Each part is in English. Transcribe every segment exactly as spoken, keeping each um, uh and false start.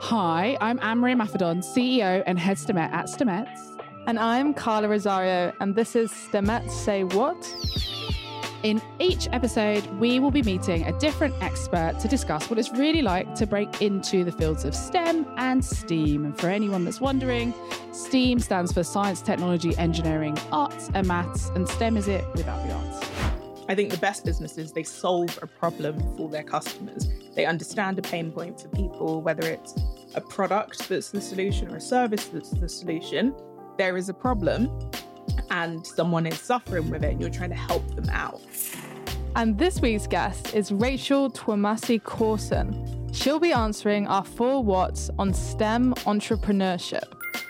Hi, I'm Anne-Marie Imafidon, C E O and Head Stemette at Stemettes. And I'm Carla Rosario, and this is Stemettes Say What? In each episode, we will be meeting a different expert to discuss what it's really like to break into the fields of STEM and STEAM. And for anyone that's wondering, STEAM stands for Science, Technology, Engineering, Arts and Maths, and STEM is it without the arts. I think the best businesses, they solve a problem for their customers. They understand a pain point for people, whether it's a product that's the solution or a service that's the solution. There is a problem and someone is suffering with it and you're trying to help them out. And this week's guest is Rachel Twumasi-Corson. She'll be answering our four whats on STEM entrepreneurship.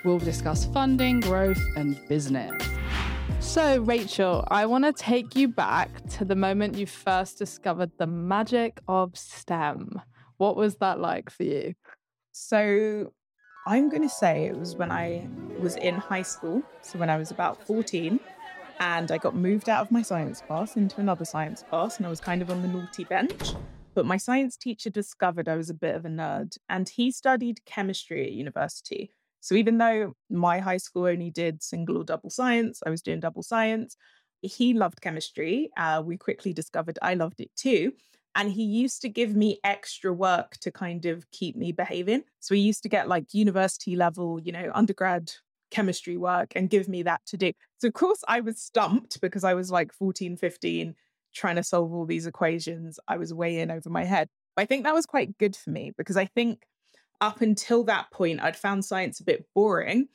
We'll discuss funding, growth and business. So, Rachel, I want to take you back to the moment you first discovered the magic of STEM. What was that like for you? So, I'm going to say it was when I was in high school, so when I was about fourteen, and I got moved out of my science class into another science class, and I was kind of on the naughty bench. But my science teacher discovered I was a bit of a nerd, and he studied chemistry at university. So even though my high school only did single or double science, I was doing double science. He loved chemistry. Uh, we quickly discovered I loved it too. And he used to give me extra work to kind of keep me behaving. So he used to get like university level, you know, undergrad chemistry work and give me that to do. So of course I was stumped because I was like fourteen, fifteen, trying to solve all these equations. I was way in over my head. But I think that was quite good for me because I think up until that point, I'd found science a bit boring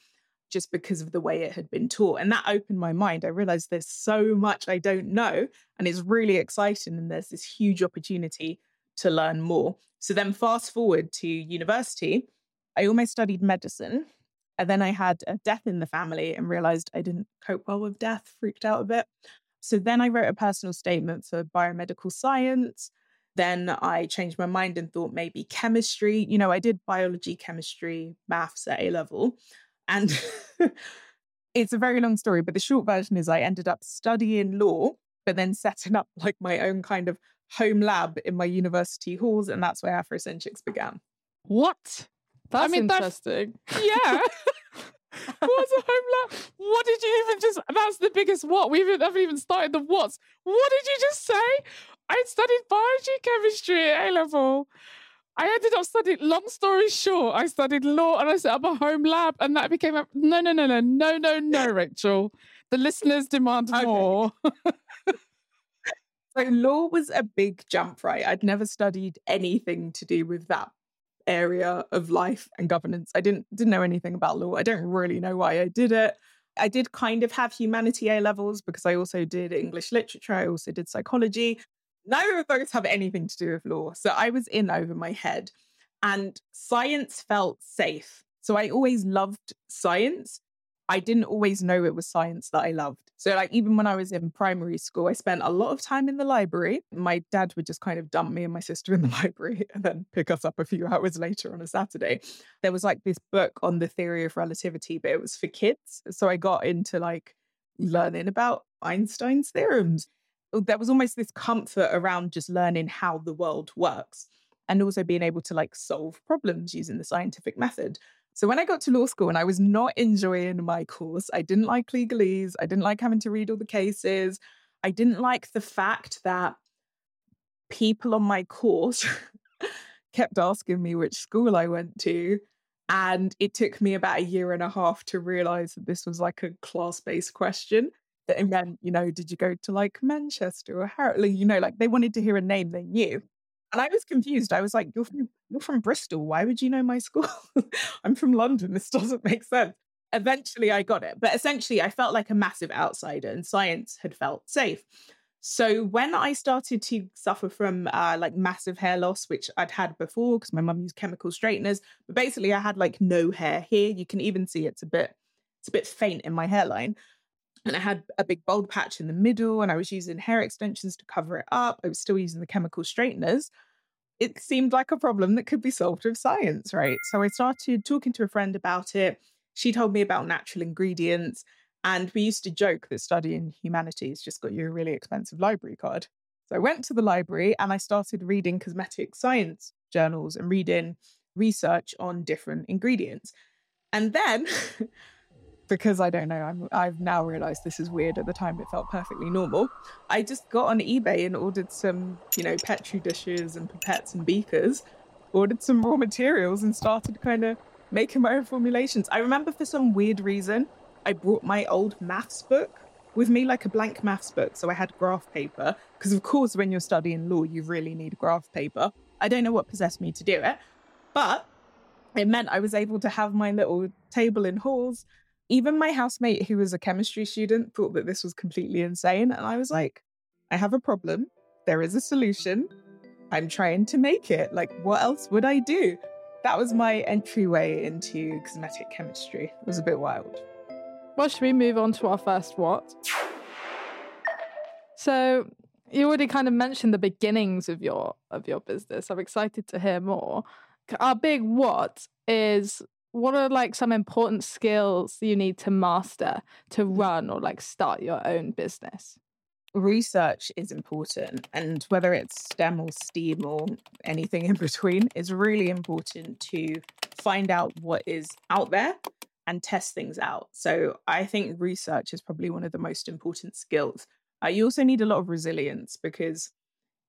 just because of the way it had been taught. And that opened my mind. I realized there's so much I don't know and it's really exciting. And there's this huge opportunity to learn more. So then fast forward to university, I almost studied medicine. And then I had a death in the family and realized I didn't cope well with death, freaked out a bit. So then I wrote a personal statement for biomedical science. Then I changed my mind and thought maybe chemistry. You know, I did biology, chemistry, maths at A level. And it's a very long story, but the short version is I ended up studying law, but then setting up like my own kind of home lab in my university halls. And that's where Afrocenchix began. What? That's I mean, interesting. That's, yeah. What's a home lab? What did you even just, that's the biggest what. We haven't, haven't even started the what's. What did you just say? I studied biology, chemistry at A-level. I ended up studying, long story short, I studied law and I set up a home lab and that became a, no, no, no, no, no, no, no, Rachel. The listeners demand more. Okay. So law was a big jump, right? I'd never studied anything to do with that area of life and governance. I didn't didn't know anything about law. I don't really know why I did it. I did kind of have humanity A-levels because I also did English literature. I also did psychology. Neither of those have anything to do with law. So I was in over my head and science felt safe. So I always loved science. I didn't always know it was science that I loved. So like even when I was in primary school, I spent a lot of time in the library. My dad would just kind of dump me and my sister in the library and then pick us up a few hours later on a Saturday. There was like this book on the theory of relativity, but it was for kids. So I got into like learning about Einstein's theorems. There was almost this comfort around just learning how the world works and also being able to like solve problems using the scientific method. So when I got to law school and I was not enjoying my course, I didn't like legalese. I didn't like having to read all the cases. I didn't like the fact that people on my course kept asking me which school I went to. And it took me about a year and a half to realize that this was like a class-based question. And then, you know, did you go to like Manchester or Harrow? You know, like they wanted to hear a name they knew. And I was confused. I was like, you're from, you're from Bristol. Why would you know my school? I'm from London. This doesn't make sense. Eventually I got it. But essentially I felt like a massive outsider and science had felt safe. So when I started to suffer from uh, like massive hair loss, which I'd had before because my mum used chemical straighteners, but basically I had like no hair here. You can even see it's a bit, it's a bit faint in my hairline. And I had a big bald patch in the middle and I was using hair extensions to cover it up. I was still using the chemical straighteners. It seemed like a problem that could be solved with science, right? So I started talking to a friend about it. She told me about natural ingredients. And we used to joke that studying humanities just got you a really expensive library card. So I went to the library and I started reading cosmetic science journals and reading research on different ingredients. And then, because I don't know, I'm, I've now realised this is weird. At the time, it felt perfectly normal. I just got on eBay and ordered some, you know, Petri dishes and pipettes and beakers, ordered some raw materials and started kind of making my own formulations. I remember for some weird reason, I brought my old maths book with me, like a blank maths book. So I had graph paper, because of course, when you're studying law, you really need graph paper. I don't know what possessed me to do it, but it meant I was able to have my little table in halls. Even my housemate, who was a chemistry student, thought that this was completely insane. And I was like, I have a problem. There is a solution. I'm trying to make it. Like, what else would I do? That was my entryway into cosmetic chemistry. It was a bit wild. Well, should we move on to our first what? So you already kind of mentioned the beginnings of your of your business. I'm excited to hear more. Our big what is, what are like some important skills you need to master to run or like start your own business? Research is important, and whether it's STEM or STEAM or anything in between, it's really important to find out what is out there and test things out. So I think research is probably one of the most important skills. Uh, you also need a lot of resilience, because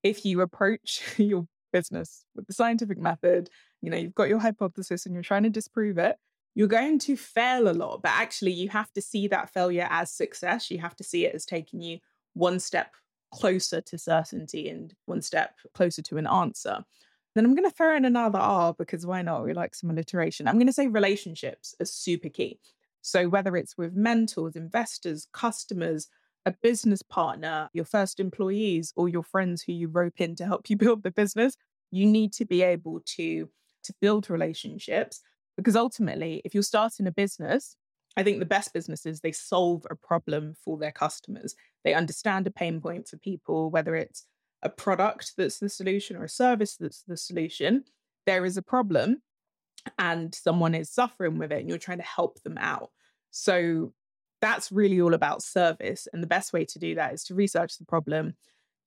if you approach your business with the scientific method, you know, you've got your hypothesis and you're trying to disprove it, you're going to fail a lot. But actually, you have to see that failure as success. You have to see it as taking you one step closer to certainty and one step closer to an answer. Then I'm going to throw in another R, because why not? We like some alliteration. I'm going to say relationships are super key. So whether it's with mentors, investors, customers, a business partner, your first employees, or your friends who you rope in to help you build the business, you need to be able to, to build relationships. Because ultimately, if you're starting a business, I think the best businesses, they solve a problem for their customers. They understand a pain point for people, whether it's a product that's the solution or a service that's the solution. There is a problem and someone is suffering with it and you're trying to help them out. So that's really all about service. And the best way to do that is to research the problem,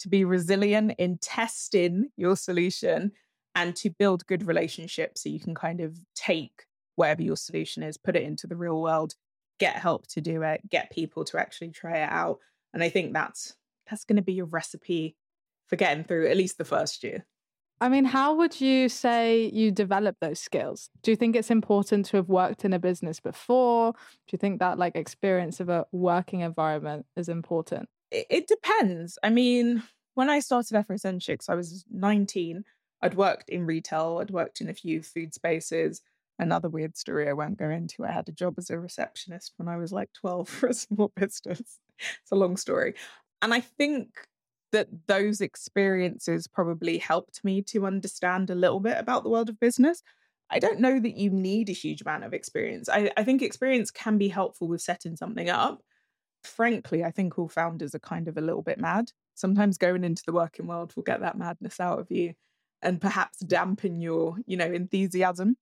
to be resilient in testing your solution, and to build good relationships so you can kind of take whatever your solution is, put it into the real world, get help to do it, get people to actually try it out. And I think that's that's going to be your recipe for getting through at least the first year. I mean, how would you say you develop those skills? Do you think it's important to have worked in a business before? Do you think that like experience of a working environment is important? It, it depends. I mean, when I started Afrocenchix, I was nineteen. I'd worked in retail. I'd worked in a few food spaces. Another weird story I won't go into. I had a job as a receptionist when I was like twelve for a small business. It's a long story. And I think that those experiences probably helped me to understand a little bit about the world of business. I don't know that you need a huge amount of experience. I, I think experience can be helpful with setting something up. Frankly, I think all founders are kind of a little bit mad. Sometimes going into the working world will get that madness out of you and perhaps dampen your, you know, enthusiasm.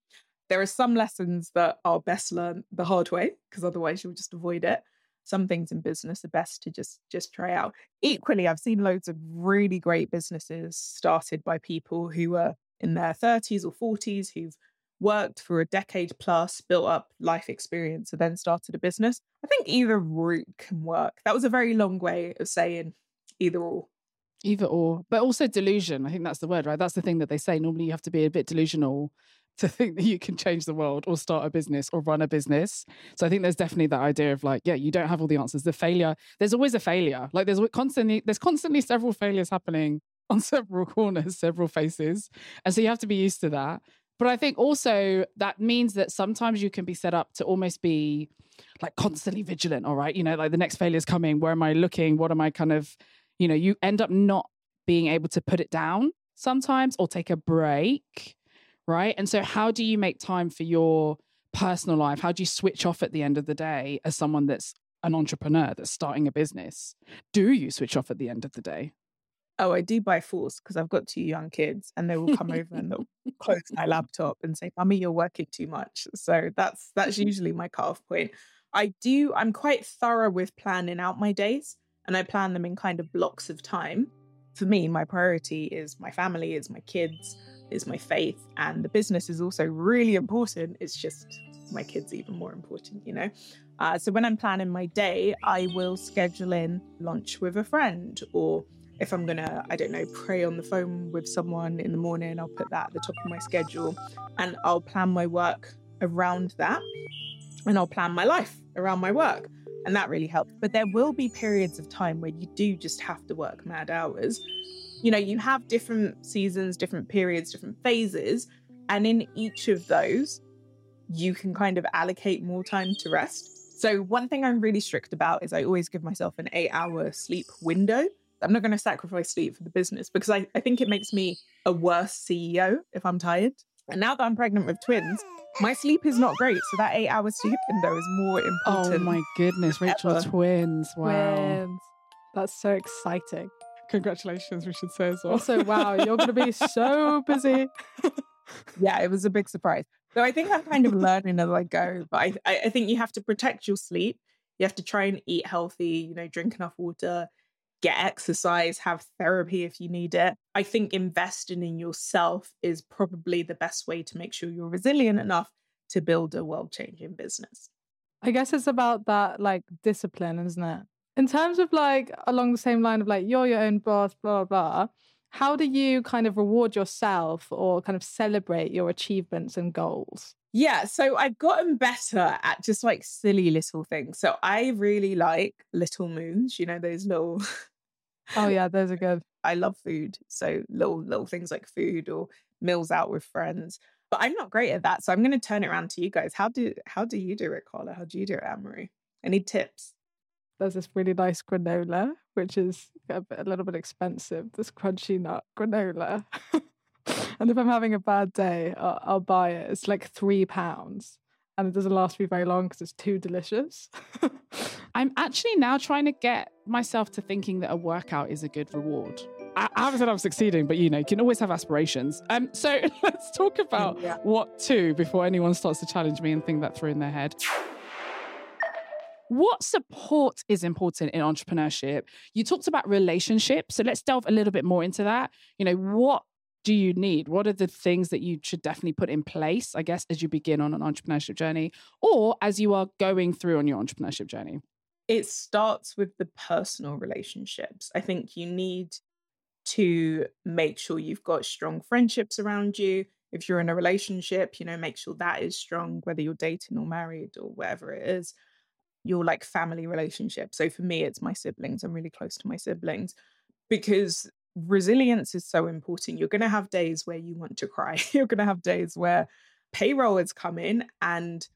There are some lessons that are best learned the hard way, because otherwise you'll just avoid it. Some things in business are best to just just try out. Equally, I've seen loads of really great businesses started by people who were in their thirties or forties, who've worked for a decade plus, built up life experience, and then started a business. I think either route can work. That was a very long way of saying either or. Either or, but also delusion. I think that's the word, right? That's the thing that they say. Normally you have to be a bit delusional to think that you can change the world or start a business or run a business. So I think there's definitely that idea of like, yeah, you don't have all the answers. The failure, there's always a failure. Like there's constantly, there's constantly several failures happening on several corners, several faces. And so you have to be used to that. But I think also that means that sometimes you can be set up to almost be like constantly vigilant, all right? You know, like the next failure is coming. Where am I looking? What am I kind of, you know, you end up not being able to put it down sometimes or take a break. Right. And so how do you make time for your personal life? How do you switch off at the end of the day as someone that's an entrepreneur that's starting a business? Do you switch off at the end of the day? Oh, I do by force, because I've got two young kids and they will come over and they'll close my laptop and say, Mummy, you're working too much. So that's that's usually my cut-off point. I do. I'm quite thorough with planning out my days, and I plan them in kind of blocks of time. for me, my priority is my family, is my kids, is my faith. And the business is also really important. It's just my kids even more important, you know. Uh, so when I'm planning my day, I will schedule in lunch with a friend, or if I'm going to, I don't know, pray on the phone with someone in the morning, I'll put that at the top of my schedule, and I'll plan my work around that, and I'll plan my life around my work. And that really helps. But there will be periods of time where you do just have to work mad hours. You know, you have different seasons, different periods, different phases. And in each of those, you can kind of allocate more time to rest. So one thing I'm really strict about is I always give myself an eight hour sleep window. I'm not going to sacrifice sleep for the business, because I, I think it makes me a worse C E O if I'm tired. And now that I'm pregnant with twins, my sleep is not great. So that eight hour sleep window is more important. Oh my goodness, Rachel, ever. twins. Wow. Twins. That's so exciting. Congratulations, we should say as well. Also, wow, you're going to be so busy. Yeah, it was a big surprise. So I think I'm kind of learning as I go. But I, I think you have to protect your sleep. You have to try and eat healthy, you know, drink enough water, get exercise, have therapy if you need it. I think investing in yourself is probably the best way to make sure you're resilient enough to build a world-changing business. I guess it's about that, like, discipline, isn't it? In terms of, like, along the same line of, like, you're your own boss, blah, blah, blah, how do you kind of reward yourself or kind of celebrate your achievements and goals? Yeah, so I've gotten better at just like silly little things. So I really like little moons, you know, those little... Oh yeah, those are good. I love food. So little little things like food or meals out with friends. But I'm not great at that. So I'm going to turn it around to you guys. How do how do you do it, Carla? How do you do it, Anne-Marie? Any tips? There's this really nice granola, which is a, bit, a little bit expensive, this crunchy nut granola. And if I'm having a bad day, I'll, I'll buy it. It's like three pounds and it doesn't last me very long because it's too delicious. I'm actually now trying to get myself to thinking that a workout is a good reward. I haven't said I'm succeeding, but, you know, you can always have aspirations. Um, so let's talk about yeah. what to before anyone starts to challenge me and think that through in their head. What support is important in entrepreneurship? You talked about relationships. So let's delve a little bit more into that. You know, what do you need? What are the things that you should definitely put in place, I guess, as you begin on an entrepreneurship journey or as you are going through on your entrepreneurship journey? It starts with the personal relationships. I think you need to make sure you've got strong friendships around you. If you're in a relationship, you know, make sure that is strong, whether you're dating or married or whatever it is. Your like family relationship. So for me, it's my siblings. I'm really close to my siblings because resilience is so important. You're going to have days where you want to cry. You're going to have days where payroll has come in and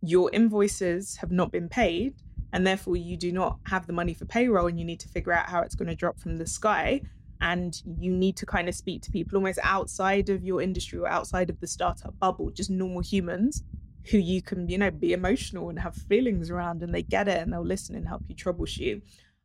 your invoices have not been paid. And therefore you do not have the money for payroll and you need to figure out how it's going to drop from the sky. And you need to kind of speak to people almost outside of your industry or outside of the startup bubble, just normal humans who you can, you know, be emotional and have feelings around, and they get it and they'll listen and help you troubleshoot.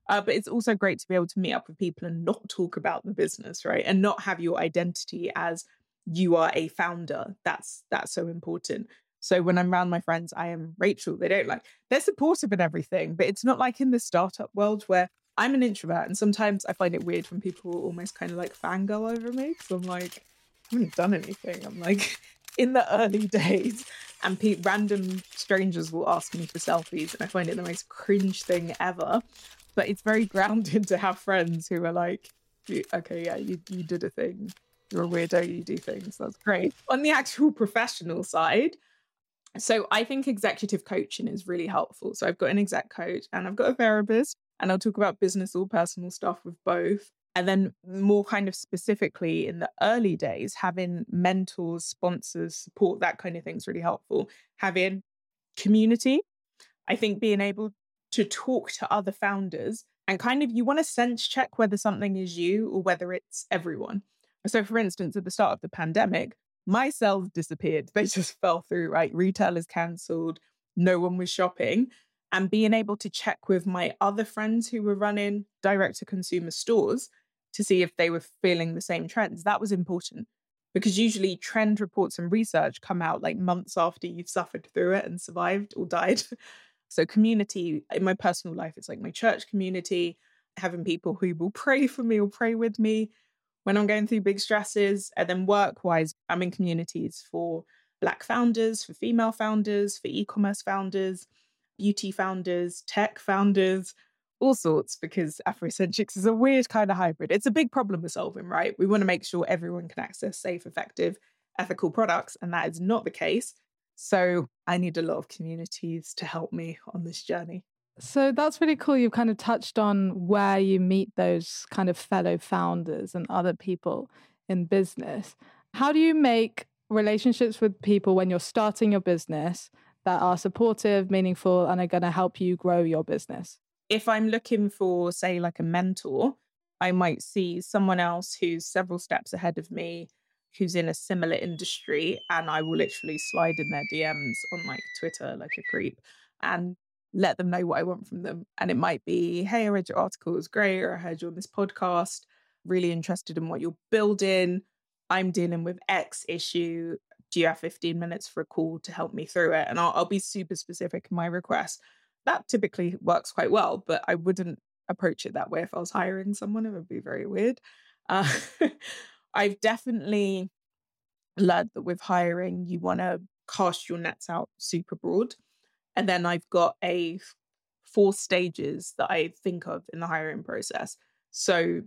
Uh, but it's also great to be able to meet up with people and not talk about the business, right? And not have your identity as you are a founder. That's that's so important. So when I'm around my friends, I am Rachel. They don't like, they're supportive in everything, but it's not like in the startup world where I'm an introvert. And sometimes I find it weird when people almost kind of like fangirl over me. Because I'm like, I haven't done anything. I'm like... in the early days, and pe- random strangers will ask me for selfies, and I find it the most cringe thing ever. But it's very grounded to have friends who are like, okay, yeah, you, you did a thing. You're a weirdo, you do things. That's great. On the actual professional side, so I think executive coaching is really helpful. So I've got an exec coach and I've got a therapist, and I'll talk about business or personal stuff with both. And then more kind of specifically in the early days, having mentors, sponsors, support, that kind of thing is really helpful. Having community, I think being able to talk to other founders and kind of you want to sense check whether something is you or whether it's everyone. So for instance, at the start of the pandemic, my sales disappeared. They just fell through, right? Retail is cancelled. No one was shopping. And being able to check with my other friends who were running direct-to-consumer stores to see if they were feeling the same trends. That was important because usually trend reports and research come out like months after you've suffered through it and survived or died. So community, in my personal life, it's like my church community. having people who will pray for me or pray with me when I'm going through big stresses. And then work-wise, I'm in communities for Black founders, for female founders, for e-commerce founders, beauty founders, tech founders, all sorts, because Afrocenchix is a weird kind of hybrid. It's a big problem we're solving, right? We want to make sure everyone can access safe, effective, ethical products, and that is not the case. So I need a lot of communities to help me on this journey. So that's really cool. You've kind of touched on where you meet those kind of fellow founders and other people in business. How do you make relationships with people when you're starting your business that are supportive, meaningful, and are going to help you grow your business? If I'm looking for, say, like a mentor, I might see someone else who's several steps ahead of me, who's in a similar industry, and I will literally slide in their D Ms on like Twitter like a creep and let them know what I want from them. And it might be, hey, I read your article, it was great, or I heard you on this podcast, really interested in what you're building. I'm dealing with X issue. Do you have fifteen minutes for a call to help me through it? And I'll, I'll be super specific in my request. That typically works quite well, but I wouldn't approach it that way if I was hiring someone. It would be very weird. Uh, I've definitely learned that with hiring, you want to cast your nets out super broad. And then I've got a four stages that I think of in the hiring process. So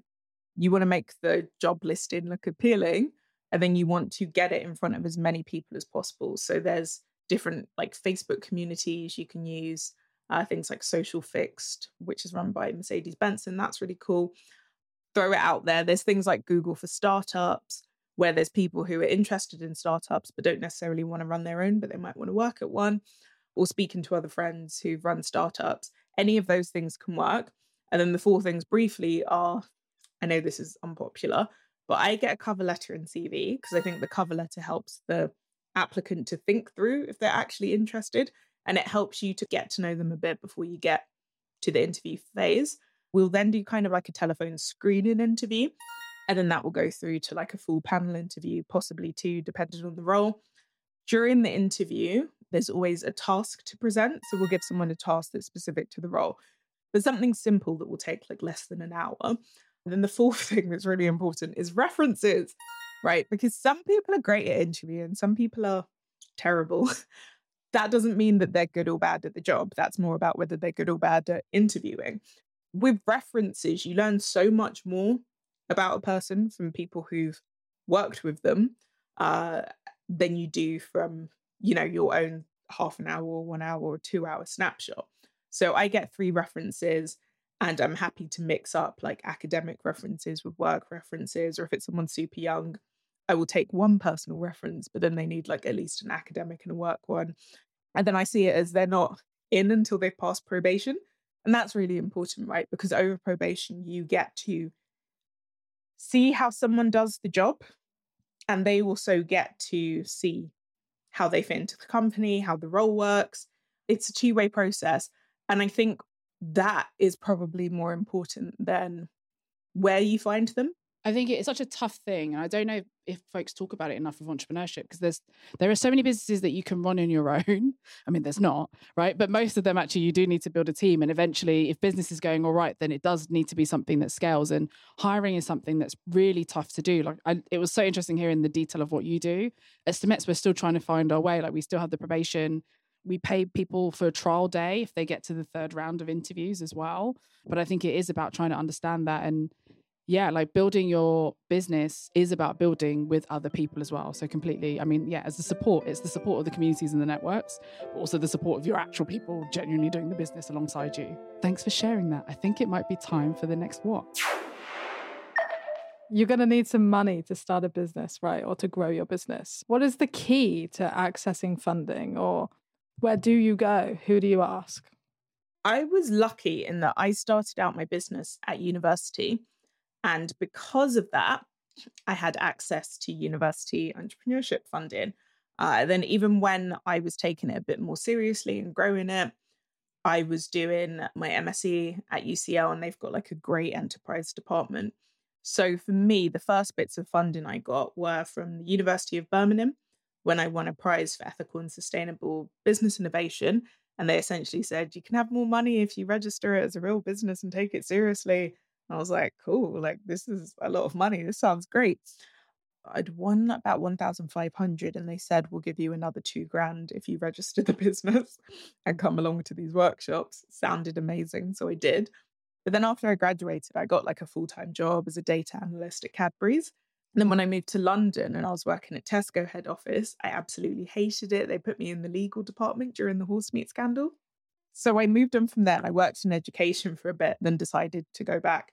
you want to make the job listing look appealing, and then you want to get it in front of as many people as possible. So there's different like Facebook communities you can use. Uh, things like Social Fixed, which is run by Mercedes Benson. That's really cool. Throw it out there. There's things like Google for startups, where there's people who are interested in startups but don't necessarily want to run their own, but they might want to work at one, or speaking to other friends who've run startups. Any of those things can work. And then the four things briefly are, I know this is unpopular, but I get a cover letter and C V because I think the cover letter helps the applicant to think through if they're actually interested. And it helps you to get to know them a bit before you get to the interview phase. We'll then do kind of like a telephone screening interview. And then that will go through to like a full panel interview, possibly two, depending on the role. During the interview, there's always a task to present. So we'll give someone a task that's specific to the role. There's something simple that will take like less than an hour. And then the fourth thing that's really important is references, right? Because some people are great at interviewing, some people are terrible. That doesn't mean that they're good or bad at the job. That's more about whether they're good or bad at interviewing. With references, you learn so much more about a person from people who've worked with them uh, than you do from, you know, your own half an hour or one hour or two hour snapshot. So I get three references, and I'm happy to mix up like academic references with work references, or if it's someone super young, I will take one personal reference, but then they need like at least an academic and a work one. And then I see it as they're not in until they've passed probation. And that's really important, right? Because over probation, you get to see how someone does the job. And they also get to see how they fit into the company, how the role works. It's a two-way process. And I think that is probably more important than where you find them. I think it's such a tough thing. And I don't know if folks talk about it enough of entrepreneurship, because there's there are so many businesses that you can run on your own. I mean, there's not, right? But most of them, actually, you do need to build a team. And eventually, if business is going all right, then it does need to be something that scales. And hiring is something that's really tough to do. Like I, it was so interesting hearing the detail of what you do. At Stemettes, we're still trying to find our way. Like we still have the probation. We pay people for a trial day if they get to the third round of interviews as well. But I think it is about trying to understand that, and yeah, like building your business is about building with other people as well. So completely, I mean, yeah, as the support, it's the support of the communities and the networks, but also the support of your actual people genuinely doing the business alongside you. Thanks for sharing that. I think it might be time for the next what. You're going to need some money to start a business, right? Or to grow your business. What is the key to accessing funding, or where do you go? Who do you ask? I was lucky in that I started out my business at university. And because of that, I had access to university entrepreneurship funding. Uh, then even when I was taking it a bit more seriously and growing it, I was doing my M S E at U C L, and they've got like a great enterprise department. So for me, the first bits of funding I got were from the University of Birmingham, when I won a prize for ethical and sustainable business innovation. And they essentially said, you can have more money if you register it as a real business and take it seriously. I was like, cool, like this is a lot of money. This sounds great. I'd won about one thousand five hundred and they said, we'll give you another two grand if you register the business and come along to these workshops. It sounded amazing. So I did. But then after I graduated, I got like a full-time job as a data analyst at Cadbury's. And then when I moved to London and I was working at Tesco head office, I absolutely hated it. They put me in the legal department during the horse meat scandal. So I moved on from there and I worked in education for a bit, then decided to go back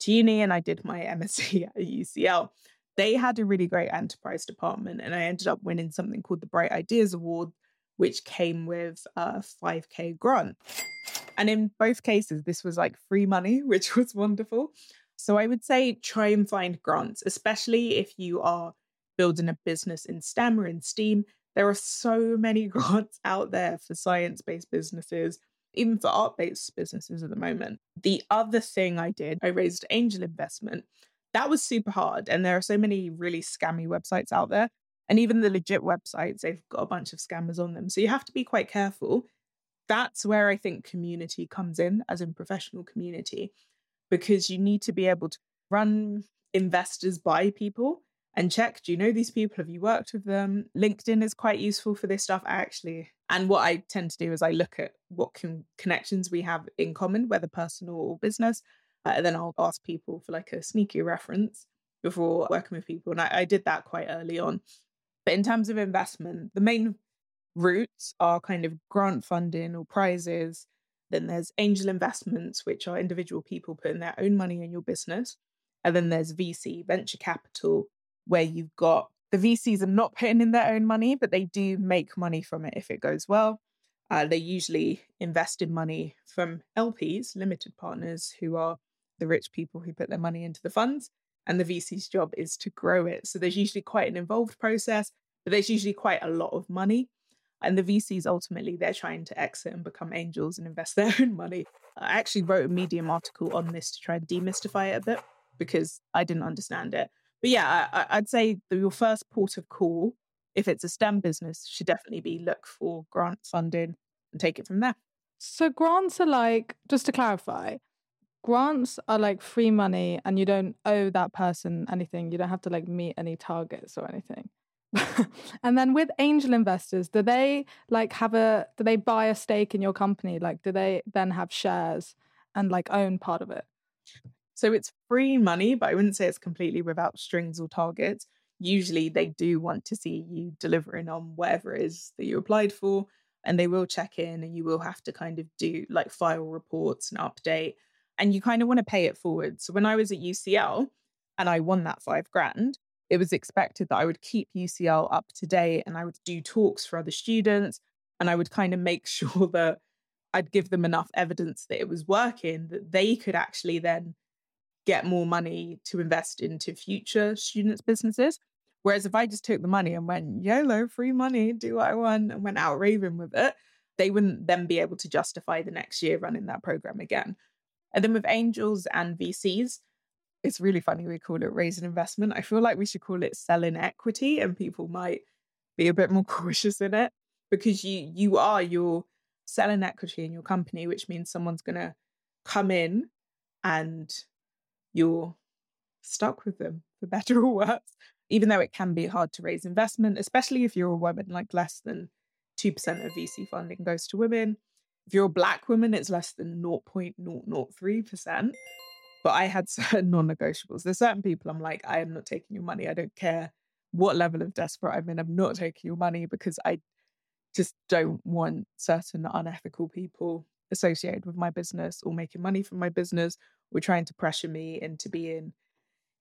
to uni and I did my M S c at U C L. They had a really great enterprise department and I ended up winning something called the Bright Ideas Award, which came with a five K grant. And in both cases, this was like free money, which was wonderful. So I would say try and find grants, especially if you are building a business in STEM or in STEAM. There are so many grants out there for science-based businesses, even for art-based businesses at the moment. The other thing I did, I raised angel investment. That was super hard. And there are so many really scammy websites out there. And even the legit websites, they've got a bunch of scammers on them. So you have to be quite careful. That's where I think community comes in, as in professional community, because you need to be able to run investors by people and check, do you know these people? Have you worked with them? LinkedIn is quite useful for this stuff, actually. And what I tend to do is I look at what can, connections we have in common, whether personal or business. Uh, and then I'll ask people for like a sneaky reference before working with people. And I, I did that quite early on. But in terms of investment, the main routes are kind of grant funding or prizes. Then there's angel investments, which are individual people putting their own money in your business. And then there's V C, venture capital, where you've got the V Cs are not putting in their own money, but they do make money from it if it goes well. Uh, they usually invest in money from L Ps, limited partners, who are the rich people who put their money into the funds. And the V C's job is to grow it. So there's usually quite an involved process, but there's usually quite a lot of money. And the V Cs, ultimately, they're trying to exit and become angels and invest their own money. I actually wrote a Medium article on this to try and demystify it a bit because I didn't understand it. But yeah, I, I'd say the, your first port of call, if it's a STEM business, should definitely be look for grant funding and take it from there. So grants are like, just to clarify, grants are like free money and you don't owe that person anything. You don't have to like meet any targets or anything. And then with angel investors, do they like have a, do they buy a stake in your company? Like, do they then have shares and like own part of it? So it's free money, but I wouldn't say it's completely without strings or targets. Usually they do want to see you delivering on whatever it is that you applied for, and they will check in and you will have to kind of do like file reports and update, and you kind of want to pay it forward. So when I was at U C L and I won that five grand, it was expected that I would keep U C L up to date and I would do talks for other students and I would kind of make sure that I'd give them enough evidence that it was working, that they could actually then get more money to invest into future students' businesses. Whereas if I just took the money and went, YOLO, free money, do what I want, and went out raving with it, they wouldn't then be able to justify the next year running that program again. And then with angels and V Cs, it's really funny we call it raising investment. I feel like we should call it selling equity, and people might be a bit more cautious in it because you you are you're selling equity in your company, which means someone's going to come in and you're stuck with them for better or worse, even though it can be hard to raise investment, especially if you're a woman. Like less than two percent of V C funding goes to women. If you're a black woman, it's less than zero point zero zero three percent. But I had certain non-negotiables. There's certain people I'm like, I am not taking your money. I don't care what level of desperate I'm in. I'm not taking your money because I just don't want certain unethical people associated with my business or making money from my business or trying to pressure me into being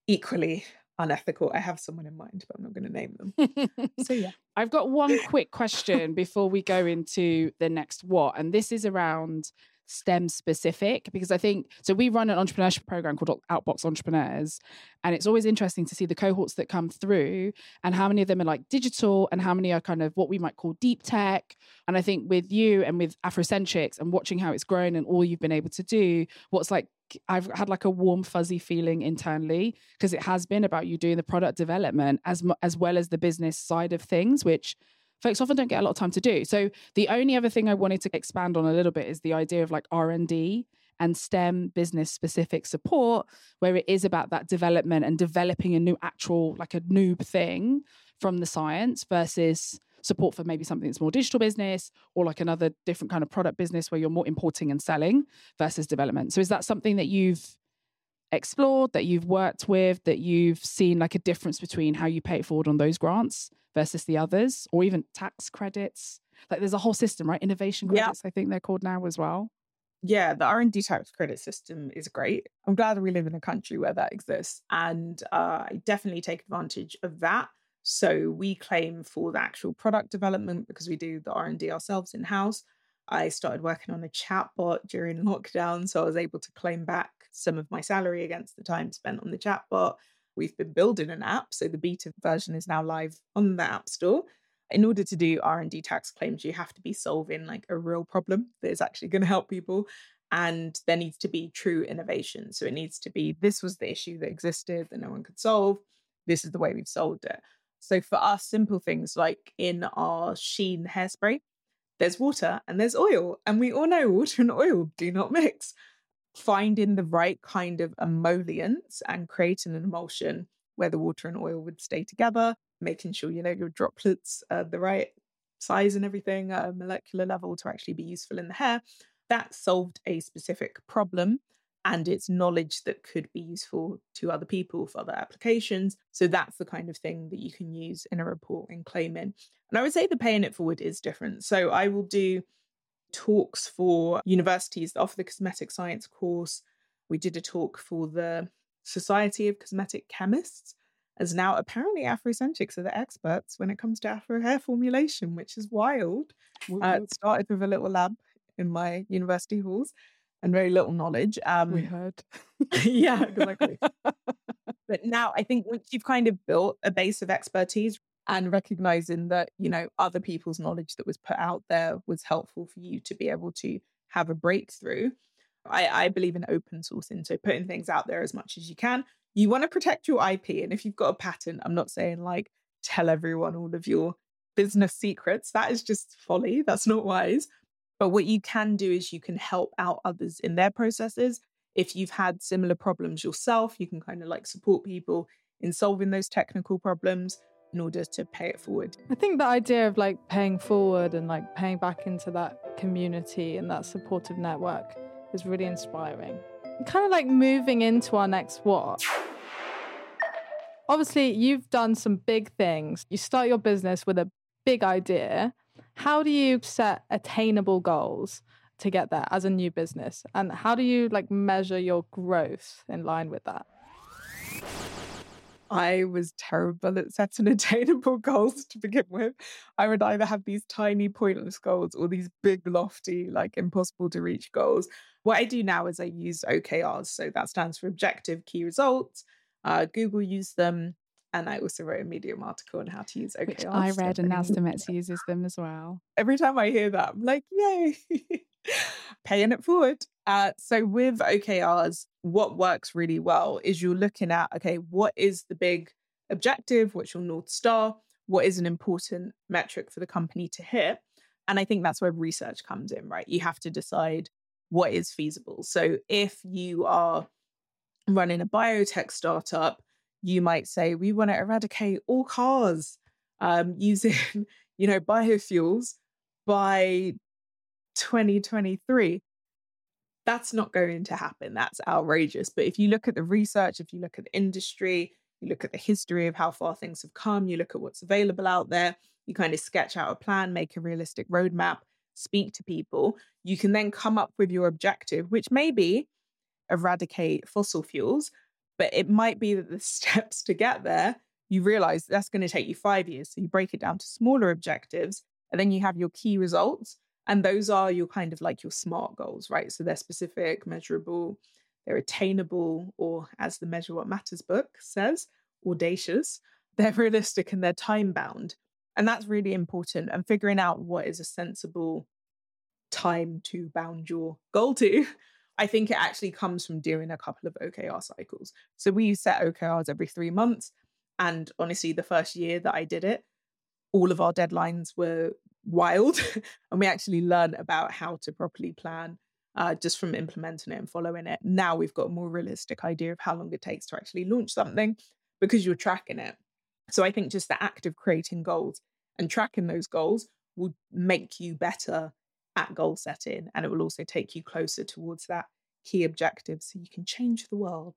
equally unethical. I have someone in mind, but I'm not going to name them. So yeah. I've got one quick question before we go into the next what. And this is around STEM specific, because I think, so we run an entrepreneurship program called Outbox Entrepreneurs, and it's always interesting to see the cohorts that come through and how many of them are like digital and how many are kind of what we might call deep tech. And I think with you and with Afrocenchix and watching how it's grown and all you've been able to do, what's like, I've had like a warm fuzzy feeling internally because it has been about you doing the product development as as well as the business side of things, which folks often don't get a lot of time to do. So the only other thing I wanted to expand on a little bit is the idea of like R and D and STEM business specific support, where it is about that development and developing a new actual, like a noob thing from the science, versus support for maybe something that's more digital business or like another different kind of product business where you're more importing and selling versus development. So is that something that you've explored, that you've worked with, that you've seen like a difference between how you pay it forward on those grants versus the others, or even tax credits? Like there's a whole system, right? Innovation credits, yeah. I think they're called now as well. Yeah, the R and D tax credit system is great. I'm glad that we live in a country where that exists. And uh, I definitely take advantage of that. So we claim for the actual product development because we do the R and D ourselves in-house. I started working on a chatbot during lockdown, so I was able to claim back some of my salary against the time spent on the chatbot. We've been building an app, so the beta version is now live on the App Store. In order to do R and D tax claims, you have to be solving like a real problem that is actually going to help people. And there needs to be true innovation. So it needs to be, this was the issue that existed that no one could solve. This is the way we've solved it. So for us, simple things like in our Sheen hairspray, there's water and there's oil. And we all know water and oil do not mix. Finding the right kind of emollients and creating an emulsion where the water and oil would stay together, making sure, you know, your droplets are the right size and everything at a molecular level to actually be useful in the hair. That solved a specific problem, and it's knowledge that could be useful to other people for other applications. So that's the kind of thing that you can use in a report and claim in. And I would say the paying it forward is different. So I will do talks for universities that offer the cosmetic science course. We did a talk for the Society of Cosmetic Chemists, as now apparently Afrocenchix are the experts when it comes to Afro hair formulation, which is wild. Uh, it started with a little lab in my university halls and very little knowledge. Um, we heard. Yeah, exactly. But now I think once you've kind of built a base of expertise and recognizing that, you know, other people's knowledge that was put out there was helpful for you to be able to have a breakthrough. I, I believe in open sourcing, so putting things out there as much as you can. You want to protect your I P. And if you've got a patent, I'm not saying like tell everyone all of your business secrets. That is just folly. That's not wise. But what you can do is you can help out others in their processes. If you've had similar problems yourself, you can kind of like support people in solving those technical problems in order to pay it forward. I think the idea of like paying forward and like paying back into that community and that supportive network is really inspiring. Kind of like moving into our next what. Obviously, you've done some big things. You start your business with a big idea. How do you set attainable goals to get there as a new business? And how do you like measure your growth in line with that? I was terrible at setting attainable goals to begin with. I would either have these tiny pointless goals or these big lofty, like impossible to reach goals. What I do now is I use O K Rs. So that stands for objective key results. Uh, Google used them. And I also wrote a Medium article on how to use O K Rs. Which I read, and now Stemettes uses them as well. Every time I hear that, I'm like, yay, paying it forward. Uh, so with O K Rs, what works really well is you're looking at, okay, what is the big objective? What's your North Star? What is an important metric for the company to hit? And I think that's where research comes in, right? You have to decide what is feasible. So if you are running a biotech startup, you might say, we want to eradicate all cars um, using, you know, biofuels by twenty twenty-three. That's not going to happen. That's outrageous. But if you look at the research, if you look at the industry, you look at the history of how far things have come, you look at what's available out there, you kind of sketch out a plan, make a realistic roadmap, speak to people, you can then come up with your objective, which may be eradicate fossil fuels, but it might be that the steps to get there, you realize that's going to take you five years. So you break it down to smaller objectives, and then you have your key results. And those are your kind of like your SMART goals, right? So they're specific, measurable, they're attainable, or as the Measure What Matters book says, audacious. They're realistic and they're time bound. And that's really important. And figuring out what is a sensible time to bound your goal to, I think it actually comes from doing a couple of O K R cycles. So we set O K Rs every three months. And honestly, the first year that I did it, all of our deadlines were wild. And we actually learn about how to properly plan uh, just from implementing it and following it. Now we've got a more realistic idea of how long it takes to actually launch something because you're tracking it. So I think just the act of creating goals and tracking those goals will make you better at goal setting, and it will also take you closer towards that key objective so you can change the world.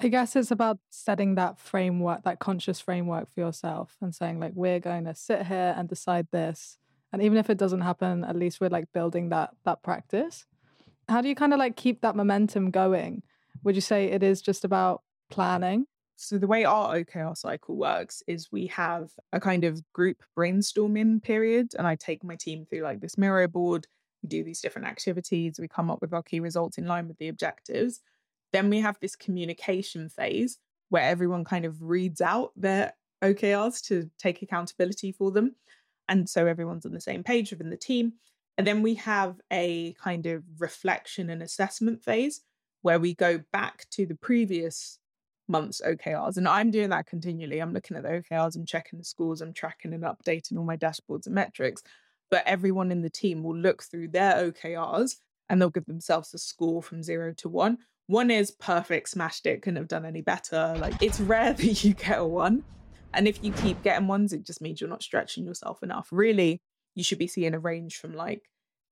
I guess it's about setting that framework, that conscious framework for yourself and saying like, we're going to sit here and decide this. And even if it doesn't happen, at least we're like building that that practice. How do you kind of like keep that momentum going? Would you say it is just about planning? So the way our O K R cycle works is we have a kind of group brainstorming period, and I take my team through like this Miro board. We do these different activities. We come up with our key results in line with the objectives. Then we have this communication phase where everyone kind of reads out their O K Rs to take accountability for them. And so everyone's on the same page within the team. And then we have a kind of reflection and assessment phase where we go back to the previous month's O K Rs. And I'm doing that continually. I'm looking at the O K Rs, I'm checking the scores, I'm tracking and updating all my dashboards and metrics. But everyone in the team will look through their O K Rs and they'll give themselves a score from zero to one. One is perfect, smashed it, couldn't have done any better. Like, it's rare that you get a one. And if you keep getting ones, it just means you're not stretching yourself enough. Really, you should be seeing a range from like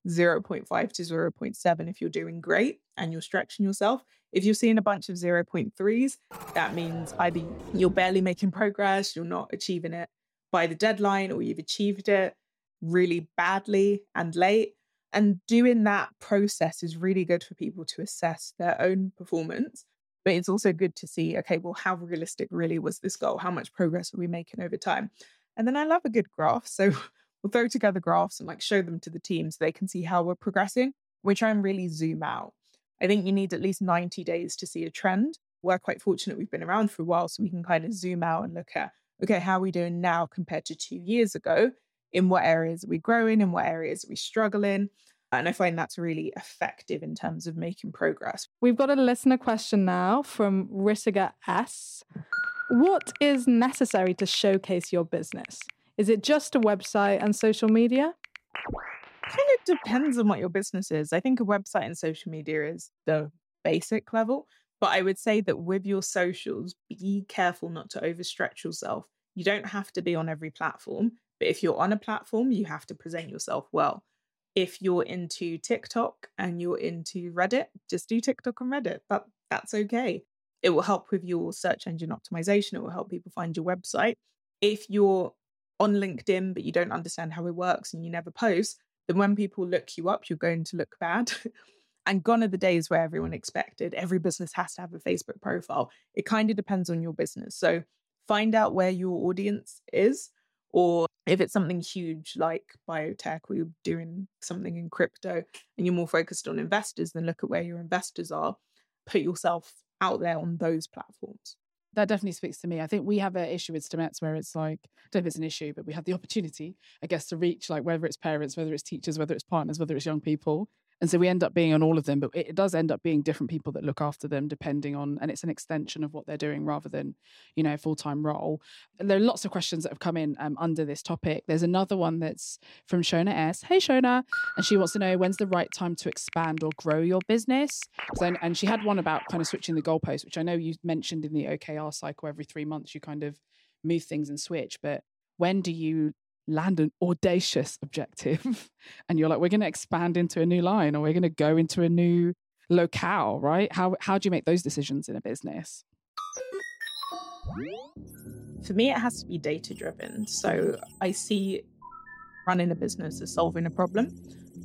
zero point five to zero point seven if you're doing great and you're stretching yourself. If you're seeing a bunch of zero point threes, that means either you're barely making progress, you're not achieving it by the deadline, or you've achieved it really badly and late. And doing that process is really good for people to assess their own performance. But it's also good to see, okay, well, how realistic really was this goal? How much progress are we making over time? And then I love a good graph. So we'll throw together graphs and like show them to the team so they can see how we're progressing. We try and really zoom out. I think you need at least ninety days to see a trend. We're quite fortunate we've been around for a while, so we can kind of zoom out and look at, okay, how are we doing now compared to two years ago? In what areas are we growing? In what areas are we struggling? And I find that's really effective in terms of making progress. We've got a listener question now from Ritiga S. What is necessary to showcase your business? Is it just a website and social media? Kind of depends on what your business is. I think a website and social media is the basic level. But I would say that with your socials, be careful not to overstretch yourself. You don't have to be on every platform. But if you're on a platform, you have to present yourself well. If you're into TikTok and you're into Reddit, just do TikTok and Reddit. That, that's okay. It will help with your search engine optimization. It will help people find your website. If you're on LinkedIn, but you don't understand how it works and you never post, then when people look you up, you're going to look bad. And gone are the days where everyone expected every business has to have a Facebook profile. It kind of depends on your business. So find out where your audience is. Or if it's something huge like biotech, or you're doing something in crypto and you're more focused on investors, then look at where your investors are. Put yourself out there on those platforms. That definitely speaks to me. I think we have an issue with Stemettes where it's like, I don't know if it's an issue, but we have the opportunity, I guess, to reach like whether it's parents, whether it's teachers, whether it's partners, whether it's young people. And so we end up being on all of them, but it does end up being different people that look after them depending on, and it's an extension of what they're doing rather than, you know, a full-time role. And there are lots of questions that have come in um, under this topic. There's another one that's from Shona S. Hey, Shona. And she wants to know, when's the right time to expand or grow your business? So, and she had one about kind of switching the goalposts, which I know you mentioned in the O K R cycle, every three months you kind of move things and switch. But when do you land an audacious objective and you're like, we're going to expand into a new line, or we're going to go into a new locale, right? How how do you make those decisions in a business? For me, it has to be data driven. So I see running a business as solving a problem.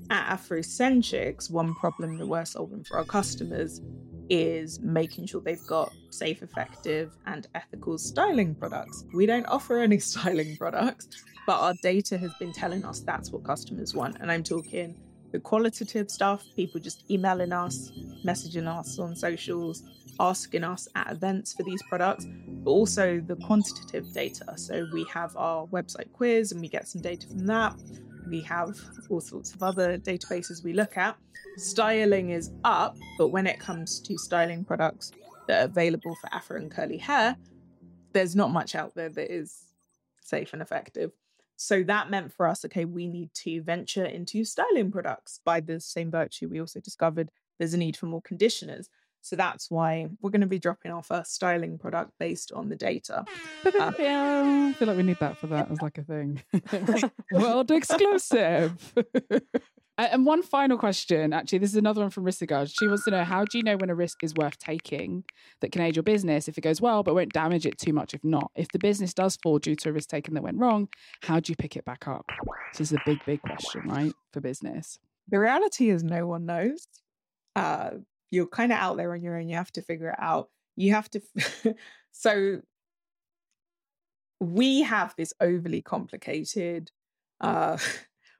At Afrocenchix, one problem that we're solving for our customers is making sure they've got safe, effective and ethical styling products. We don't offer any styling products, but our data has been telling us that's what customers want. And I'm talking the qualitative stuff, people just emailing us, messaging us on socials, asking us at events for these products, but also the quantitative data. So we have our website quiz and we get some data from that. We have all sorts of other databases we look at. Styling is up, but when it comes to styling products that are available for Afro and curly hair, there's not much out there that is safe and effective. So that meant for us, okay, we need to venture into styling products. By the same virtue, we also discovered there's a need for more conditioners. So that's why we're going to be dropping our first styling product based on the data. Uh, I feel like we need that for that as like a thing. World exclusive. And one final question, actually, this is another one from Risa Gaj. She wants to know, how do you know when a risk is worth taking that can aid your business if it goes well, but won't damage it too much if not? If the business does fall due to a risk taken that went wrong, how do you pick it back up? This is a big, big question, right, for business. The reality is no one knows. Uh, you're kind of out there on your own. You have to figure it out. You have to... F- so we have this overly complicated... Uh,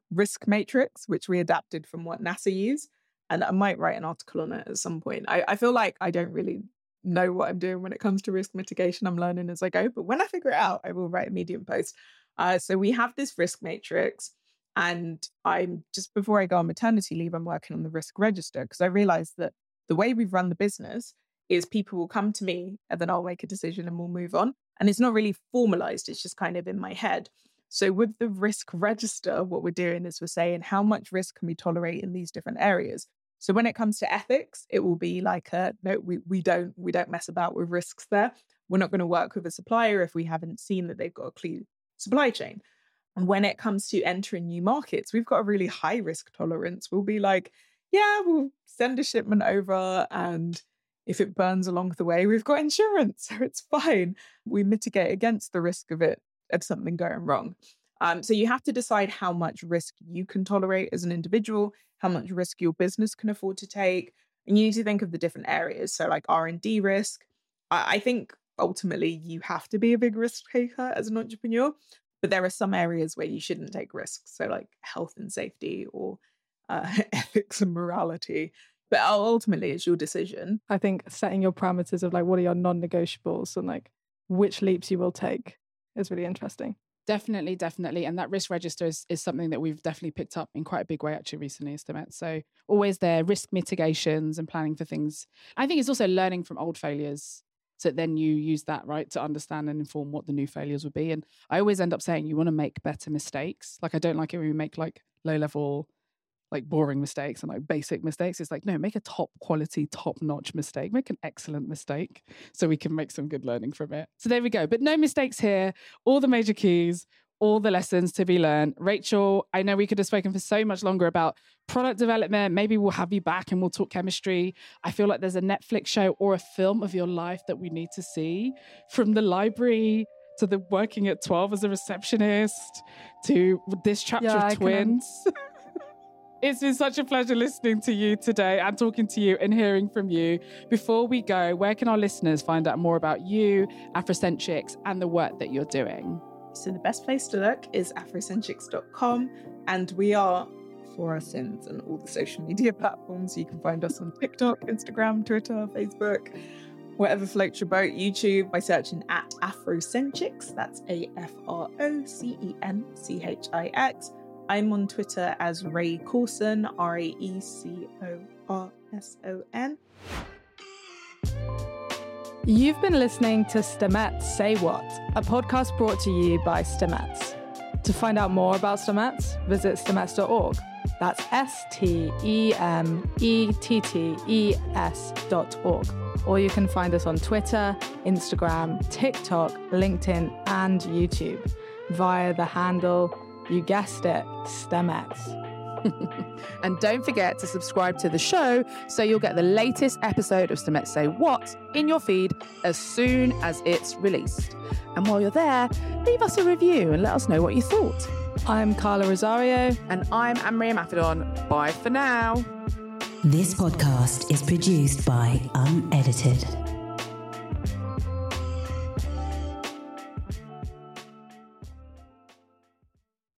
risk matrix, which we adapted from what NASA used. And I might write an article on it at some point. I, I feel like I don't really know what I'm doing when it comes to risk mitigation. I'm learning as I go. But when I figure it out, I will write a Medium post. Uh, so we have this risk matrix. And I'm just before I go on maternity leave, I'm working on the risk register because I realized that the way we've run the business is people will come to me and then I'll make a decision and we'll move on. And it's not really formalized. It's just kind of in my head. So with the risk register, what we're doing is we're saying how much risk can we tolerate in these different areas. So when it comes to ethics, it will be like, a, no, we we don't we don't mess about with risks there. We're not going to work with a supplier if we haven't seen that they've got a clean supply chain. And when it comes to entering new markets, we've got a really high risk tolerance. We'll be like, yeah, we'll send a shipment over and if it burns along the way, we've got insurance, so it's fine. We mitigate against the risk of it. Of something going wrong. Um, so you have to decide how much risk you can tolerate as an individual, how much risk your business can afford to take. And you need to think of the different areas. So like R and D risk. I, I think ultimately you have to be a big risk taker as an entrepreneur, but there are some areas where you shouldn't take risks. So like health and safety or uh, ethics and morality. But ultimately it's your decision. I think setting your parameters of like, what are your non-negotiables and like which leaps you will take. It's really interesting. Definitely, definitely. And that risk register is, is something that we've definitely picked up in quite a big way actually recently, Stemettes. So always there, risk mitigations and planning for things. I think it's also learning from old failures. So then you use that, right, to understand and inform what the new failures would be. And I always end up saying you want to make better mistakes. Like I don't like it when we make like low level, like boring mistakes and like basic mistakes. It's like, no, make a top quality, top notch mistake, make an excellent mistake so we can make some good learning from it. So there we go. But no mistakes here. All the major keys, all the lessons to be learned. Rachel, I know we could have spoken for so much longer about product development. Maybe we'll have you back and we'll talk chemistry. I feel like there's a Netflix show or a film of your life that we need to see, from the library to the working at twelve as a receptionist to this chapter yeah, of I twins. Can... It's been such a pleasure listening to you today and talking to you and hearing from you. Before we go, where can our listeners find out more about you, Afrocenchix, and the work that you're doing? So the best place to look is afrocenchix dot com, and we are For Our Sins and all the social media platforms. You can find us on TikTok, Instagram, Twitter, Facebook, whatever floats your boat, YouTube, by searching at Afrocenchix. That's A F R O C E N C H I X. I'm on Twitter as Ray Corson, R A E C O R S O N. You've been listening to Stemettes Say What, a podcast brought to you by Stemettes. To find out more about Stemettes, visit stemettes dot org. That's S T E M E T T E S dot org. Or you can find us on Twitter, Instagram, TikTok, LinkedIn, and YouTube via the handle... You guessed it, Stemettes. And don't forget to subscribe to the show so you'll get the latest episode of Stemettes Say What in your feed as soon as it's released. And while you're there, leave us a review and let us know what you thought. I'm Carla Rosario. And I'm Anne-Marie Imafidon. Bye for now. This podcast is produced by Unedited.